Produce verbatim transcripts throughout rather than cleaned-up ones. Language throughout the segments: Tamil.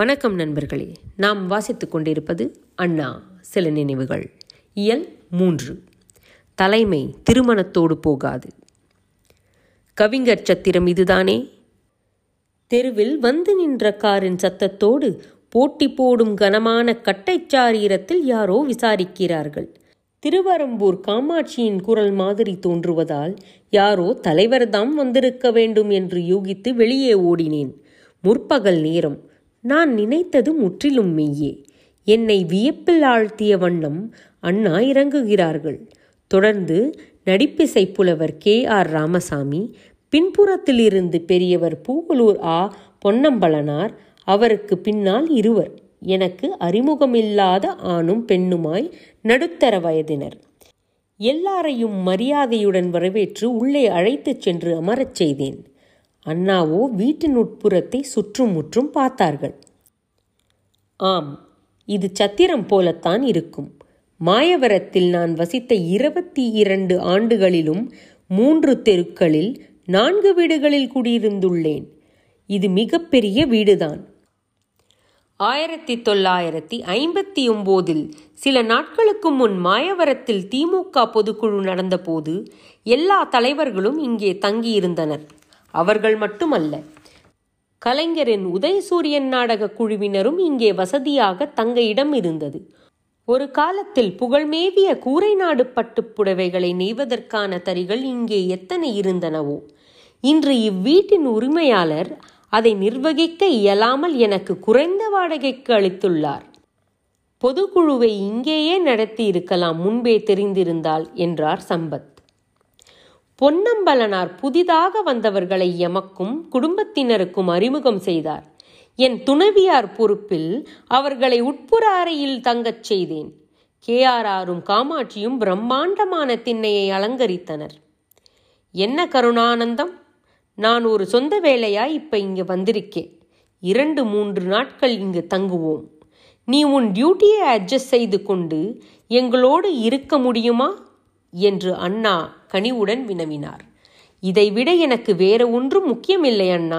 வணக்கம் நண்பர்களே, நாம் வாசித்து கொண்டிருப்பது அண்ணா சில நினைவுகள் இயல் மூன்று. தலைமை திருமணத்தோடு போகாது. கவிஞர் சத்திரம் இதுதானே. தெருவில் வந்து நின்ற காரின் சத்தத்தோடு போட்டி போடும் கனமான கட்டைச்சாரீரத்தில் யாரோ விசாரிக்கிறார்கள். திருவரம்பூர் காமாட்சியின் குரல் மாதிரி தோன்றுவதால் யாரோ தலைவர்தாம் வந்திருக்க வேண்டும் என்று யூகித்து வெளியே ஓடினேன். முற்பகல் நேரம். நான் நினைத்தது முற்றிலும் மெய்யே. என்னை வியப்பில் ஆழ்த்திய வண்ணம் அண்ணா இறங்குகிறார்கள். தொடர்ந்து நடிப்பிசை புலவர் கே ஆர் ராமசாமி, பின்புறத்திலிருந்து பெரியவர் பூகலூர் ஆ பொன்னம்பலனார், அவருக்கு பின்னால் இருவர் எனக்கு அறிமுகமில்லாத ஆணும் பெண்ணுமாய் நடுத்தர வயதினர். எல்லாரையும் மரியாதையுடன் வரவேற்று உள்ளே அழைத்துச் சென்று அமரச் செய்தேன். அண்ணாவோ வீட்டின் உட்புறத்தை சுற்றும் முற்றும் பார்த்தார்கள். ஆம், இது சத்திரம் போலத்தான் இருக்கும். மாயவரத்தில் நான் வசித்த இருபத்தி இரண்டு ஆண்டுகளிலும் மூன்று தெருக்களில் நான்கு வீடுகளில் குடியிருந்துள்ளேன். இது மிகப்பெரிய வீடுதான். ஆயிரத்தி தொள்ளாயிரத்தி ஐம்பத்தி ஒம்போதில் சில நாட்களுக்கு முன் மாயவரத்தில் திமுக பொதுக்குழு நடந்தபோது எல்லா தலைவர்களும் இங்கே தங்கியிருந்தனர். அவர்கள் மட்டுமல்ல, கலைஞரின் உதயசூரியன் நாடக குழுவினரும் இங்கே வசதியாக தங்க இடம் இருந்தது. ஒரு காலத்தில் புகழ்மேவிய கூரை நாடு பட்டு புடவைகளை நெய்வதற்கான தறிகள் இங்கே எத்தனை இருந்தனவோ. இன்று இவ்வீட்டின் உரிமையாளர் அதை நிர்வகிக்க இயலாமல் எனக்கு குறைந்த வாடகைக்கு அளித்துள்ளார். பொதுக்குழுவை இங்கேயே நடத்தி இருக்கலாம், முன்பே தெரிந்திருந்தால் என்றார் சம்பத். பொன்னம்பலனார் புதிதாக வந்தவர்களை எமக்கும் குடும்பத்தினருக்கும் அறிமுகம் செய்தார். என் துணைவியார் பொறுப்பில் அவர்களை உட்புற அறையில் தங்கச் செய்தேன். கே ஆர் ஆரும் காமாட்சியும் பிரம்மாண்டமான திண்ணையை அலங்கரித்தனர். என்ன கருணானந்தம், நான் ஒரு சொந்த வேலையாய் இப்போ இங்கு வந்திருக்கேன். இரண்டு மூன்று நாட்கள் இங்கு தங்குவோம். நீ உன் டியூட்டியை அட்ஜஸ்ட் செய்து கொண்டு எங்களோடு இருக்க முடியுமா என்று அண்ணா கனிவுடன் வினவினார். இதைவிட எனக்கு வேற ஒன்றும் முக்கியமில்லை அண்ணா,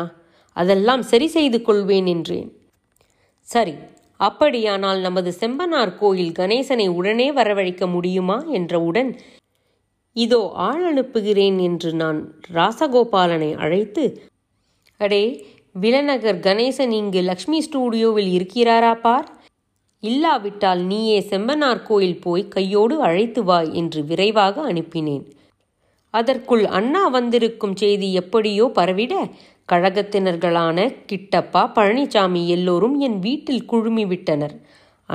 அதெல்லாம் சரி செய்து கொள்வேன் என்றேன். சரி, அப்படியானால் நமது செம்பனார் கோயில் கணேசனை உடனே வரவழைக்க முடியுமா என்றவுடன், இதோ ஆள் அனுப்புகிறேன் என்று நான் ராசகோபாலனை அழைத்து, அடே விலநகர் கணேசன் இங்கு லக்ஷ்மி ஸ்டூடியோவில் இருக்கிறாரா பார், இல்லாவிட்டால் நீயே செம்பனார் கோயில் போய் கையோடு அழைத்து வா என்று விரைவாக அனுப்பினேன். அதற்குள் அண்ணா வந்திருக்கும் செய்தி எப்படியோ பரவிட கழகத்தினர்களான கிட்டப்பா பழனிசாமி எல்லோரும் என் வீட்டில் குழுமிவிட்டனர்.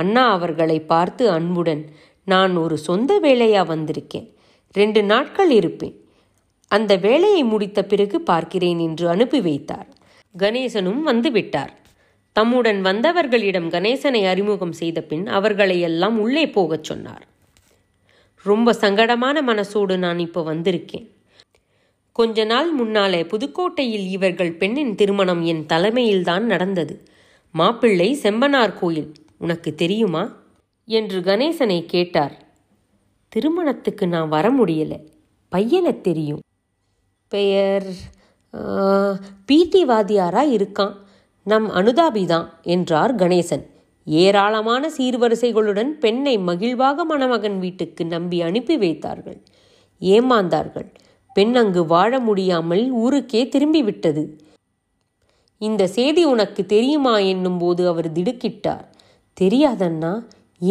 அண்ணா அவர்களை பார்த்து அன்புடன், நான் ஒரு சொந்த வேலையா வந்திருக்கேன், ரெண்டு நாட்கள் இருப்பேன், அந்த வேலையை முடித்த பிறகு பார்க்கிறேன் என்று அனுப்பி வைத்தார். கணேசனும் வந்துவிட்டார். தம்முடன் வந்தவர்களிடம் கணேசனை அறிமுகம் செய்த பின் அவர்களை எல்லாம் உள்ளே போகச் சொன்னார். ரொம்ப சங்கடமான மனசோடு நான் இப்போ வந்திருக்கேன். கொஞ்ச நாள் முன்னாலே புதுக்கோட்டையில் இவர்கள் பெண்ணின் திருமணம் என் தலைமையில்தான் நடந்தது. மாப்பிள்ளை செம்பனார் கோயில், உனக்கு தெரியுமா என்று கணேசனை கேட்டார். திருமணத்துக்கு நான் வர முடியலை, பையனை தெரியும், பெயர் பீட்டி வாதியாராக இருக்கான், நம் அனுதாபிதான் என்றார் கணேசன். ஏராளமான சீர்வரிசைகளுடன் பெண்ணை மகிழ்வாக மணமகன் வீட்டுக்கு நம்பி அனுப்பி வைத்தார்கள். ஏமாந்தார்கள். பெண் அங்கு வாழ முடியாமல் ஊருக்கே திரும்பிவிட்டது. இந்த செய்தி உனக்கு தெரியுமா என்னும் போது அவர் திடுக்கிட்டார். தெரியாதண்ணா,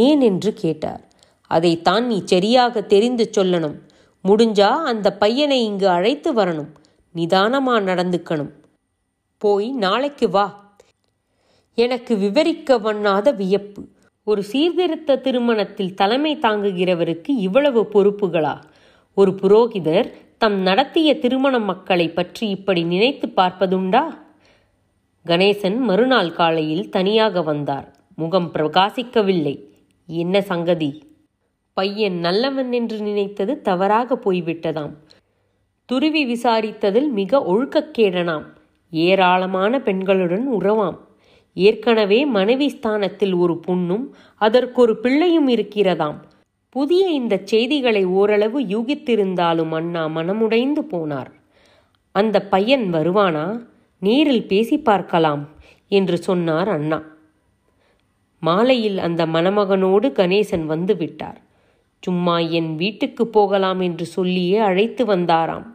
ஏன் என்று கேட்டார். அதைத்தான் நீ சரியாக தெரிந்து சொல்லணும். முடிஞ்சா அந்த பையனை இங்கு அழைத்து வரணும். நிதானமா நடந்துக்கணும். போய் நாளைக்கு வா. எனக்கு விவரிக்க வண்ணாத வியப்பு. ஒரு சீர்திருத்த திருமணத்தில் தலைமை தாங்குகிறவருக்கு இவ்வளவு பொறுப்புகளா? ஒரு புரோகிதர் தம் நடத்திய திருமண மக்களை பற்றி இப்படி நினைத்து பார்ப்பதுண்டா? கணேசன் மறுநாள் காலையில் தனியாக வந்தார். முகம் பிரகாசிக்கவில்லை. என்ன சங்கதி? பையன் நல்லவன் என்று நினைத்தது தவறாக போய்விட்டதாம். துருவி விசாரித்ததில் மிக ஒழுக்கக்கேடனாம். ஏராளமான பெண்களுடன் உறவாம். ஏற்கனவே மனைவி ஸ்தானத்தில் ஒரு பொண்ணும் அதற்கொரு பிள்ளையும் இருக்கிறதாம். புதிய இந்த செய்திகளை ஓரளவு யூகித்திருந்தாலும் அண்ணா மனமுடைந்து போனார். அந்த பையன் வருவானா? நேரில் பேசி பார்க்கலாம் என்று சொன்னார் அண்ணா. மாலையில் அந்த மணமகனோடு கணேசன் வந்து விட்டார். சும்மா என் வீட்டுக்கு போகலாம் என்று சொல்லியே அழைத்து வந்தாராம்.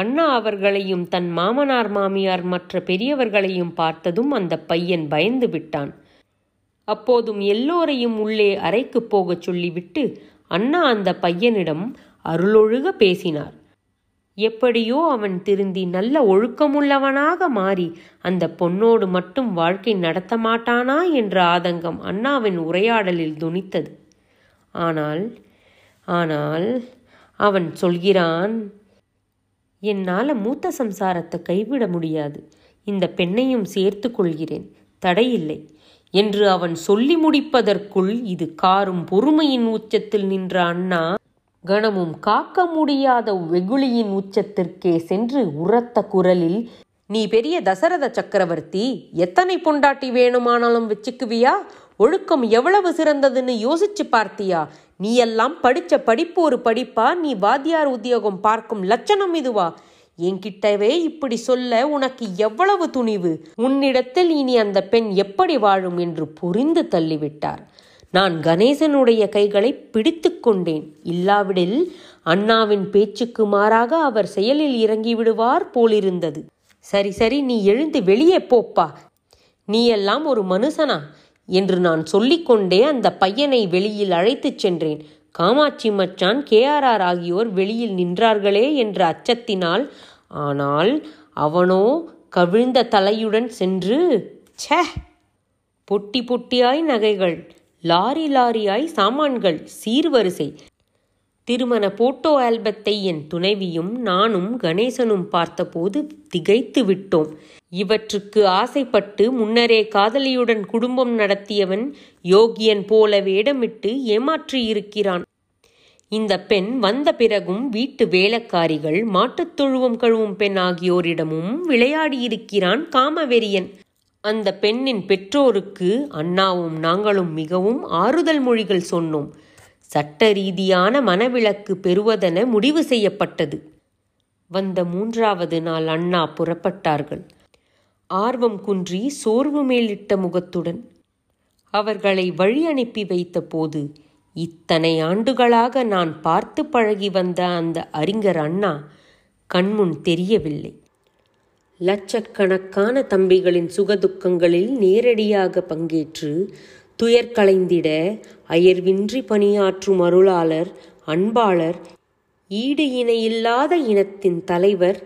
அண்ணா அவர்களையும் தன் மாமனார் மாமியார் மற்ற பெரியவர்களையும் பார்த்ததும் அந்த பையன் பயந்து விட்டான். அப்போதும் எல்லோரையும் உள்ளே அறைக்கு போகச் சொல்லிவிட்டு அண்ணா அந்த பையனிடம் அருளொழுக பேசினார். எப்படியோ அவன் திருந்தி நல்ல ஒழுக்கமுள்ளவனாக மாறி அந்த பொண்ணோடு மட்டும் வாழ்க்கை நடத்த மாட்டானா என்ற ஆதங்கம் அண்ணாவின் உரையாடலில் துணித்தது. ஆனால் ஆனால் அவன் சொல்கிறான், என்னால் மூத்த சம்சாரத்தை கைவிட முடியாது, இந்த பெண்ணையும் சேர்த்து கொள்கிறேன், தடையில்லை என்று அவன் சொல்லி முடிப்பதற்குள் இது காரும் பொறுமையின் உச்சத்தில் நின்ற அண்ணா கணமும் காக்க முடியாத வெகுளியின் உச்சத்திற்கே சென்று உரத்த குரலில், நீ பெரிய தசரத சக்கரவர்த்தி, எத்தனை பொண்டாட்டி வேணுமானாலும் வச்சுக்குவியா, ஒழுக்கம் எவ்வளவு சிறந்ததுன்னு யோசிச்சு பார்த்தியா, நீ எல்லாம் படிச்ச படிப்பு ஒரு படிப்பா, நீ வாத்தியார் உத்தியோகம் பார்க்கும் லட்சணம் இதுவா, என்கிட்டவே இப்படி சொல்ல உனக்கு எவ்வளவு துணிவு, உன்னிடத்தில் இனி அந்த பெண் எப்படி வாழும் என்று புரிந்து தள்ளிவிட்டார். நான் கணேசனுடைய கைகளை பிடித்து கொண்டேன். இல்லாவிடில் அண்ணாவின் பேச்சுக்கு மாறாக அவர் செயலில் இறங்கிவிடுவார் போலிருந்தது. சரி சரி நீ எழுந்து வெளியே போப்பா, நீ எல்லாம் ஒரு மனுஷனா என்று நான் சொல்லிக்கொண்டே அந்த பையனை வெளியில் அழைத்துச் சென்றேன். காமாட்சி மச்சான், கே ஆர் ஆர் ஆகியோர் வெளியில் நின்றார்களே என்ற அச்சத்தினால். ஆனால் அவனோ கவிழ்ந்த தலையுடன் சென்று, சே, பொட்டி பொட்டியாய் நகைகள், லாரி லாரியாய் சாமான்கள், சீர்வரிசை. திருமண போட்டோ ஆல்பத்தை என் துணைவியும் நானும் கணேசனும் பார்த்தபோது திகைத்து விட்டோம். இவற்றுக்கு ஆசைப்பட்டு முன்னரே காதலியுடன் குடும்பம் நடத்தியவன் யோகியன் போல வேடமிட்டு ஏமாற்றியிருக்கிறான். இந்த பெண் வந்த பிறகும் வீட்டு வேலைக்காரிகள், மாட்டுத் தொழுவம் கழுவும் பெண் ஆகியோரிடமும் விளையாடியிருக்கிறான் காமவெறியன். அந்த பெண்ணின் பெற்றோருக்கு அண்ணாவும் நாங்களும் மிகவும் ஆறுதல் மொழிகள் சொன்னோம். சட்ட ரீதியான மனவிலக்கு பெறுவதென முடிவு செய்யப்பட்டது. வந்த மூன்றாவது நாள் அண்ணா புறப்பட்டார்கள். ஆர்வம் குன்றி சோர்வு மேலிட்ட முகத்துடன் அவர்களை வழி அனுப்பி வைத்த போது, இத்தனை ஆண்டுகளாக நான் பார்த்து பழகி வந்த அந்த அறிஞர் அண்ணா கண்முன் தெரியவில்லை. லட்சக்கணக்கான தம்பிகளின் சுகதுக்கங்களில் நேரடியாக பங்கேற்று துயர்களைந்திட அயர்வின்றி பணியாற்றும் அருளாளர், அன்பாளர், ஈடு இணையில்லாத இனத்தின் தலைவர்,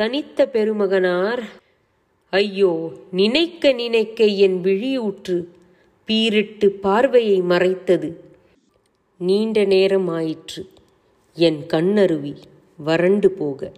தனித்த பெருமகனார். ஐயோ, நினைக்க நினைக்க என் விழியூற்று பீரிட்டு பார்வையை மறைத்தது. நீண்ட நேரம் ஆயிற்று. என் கண்ணருவி வறண்டு போக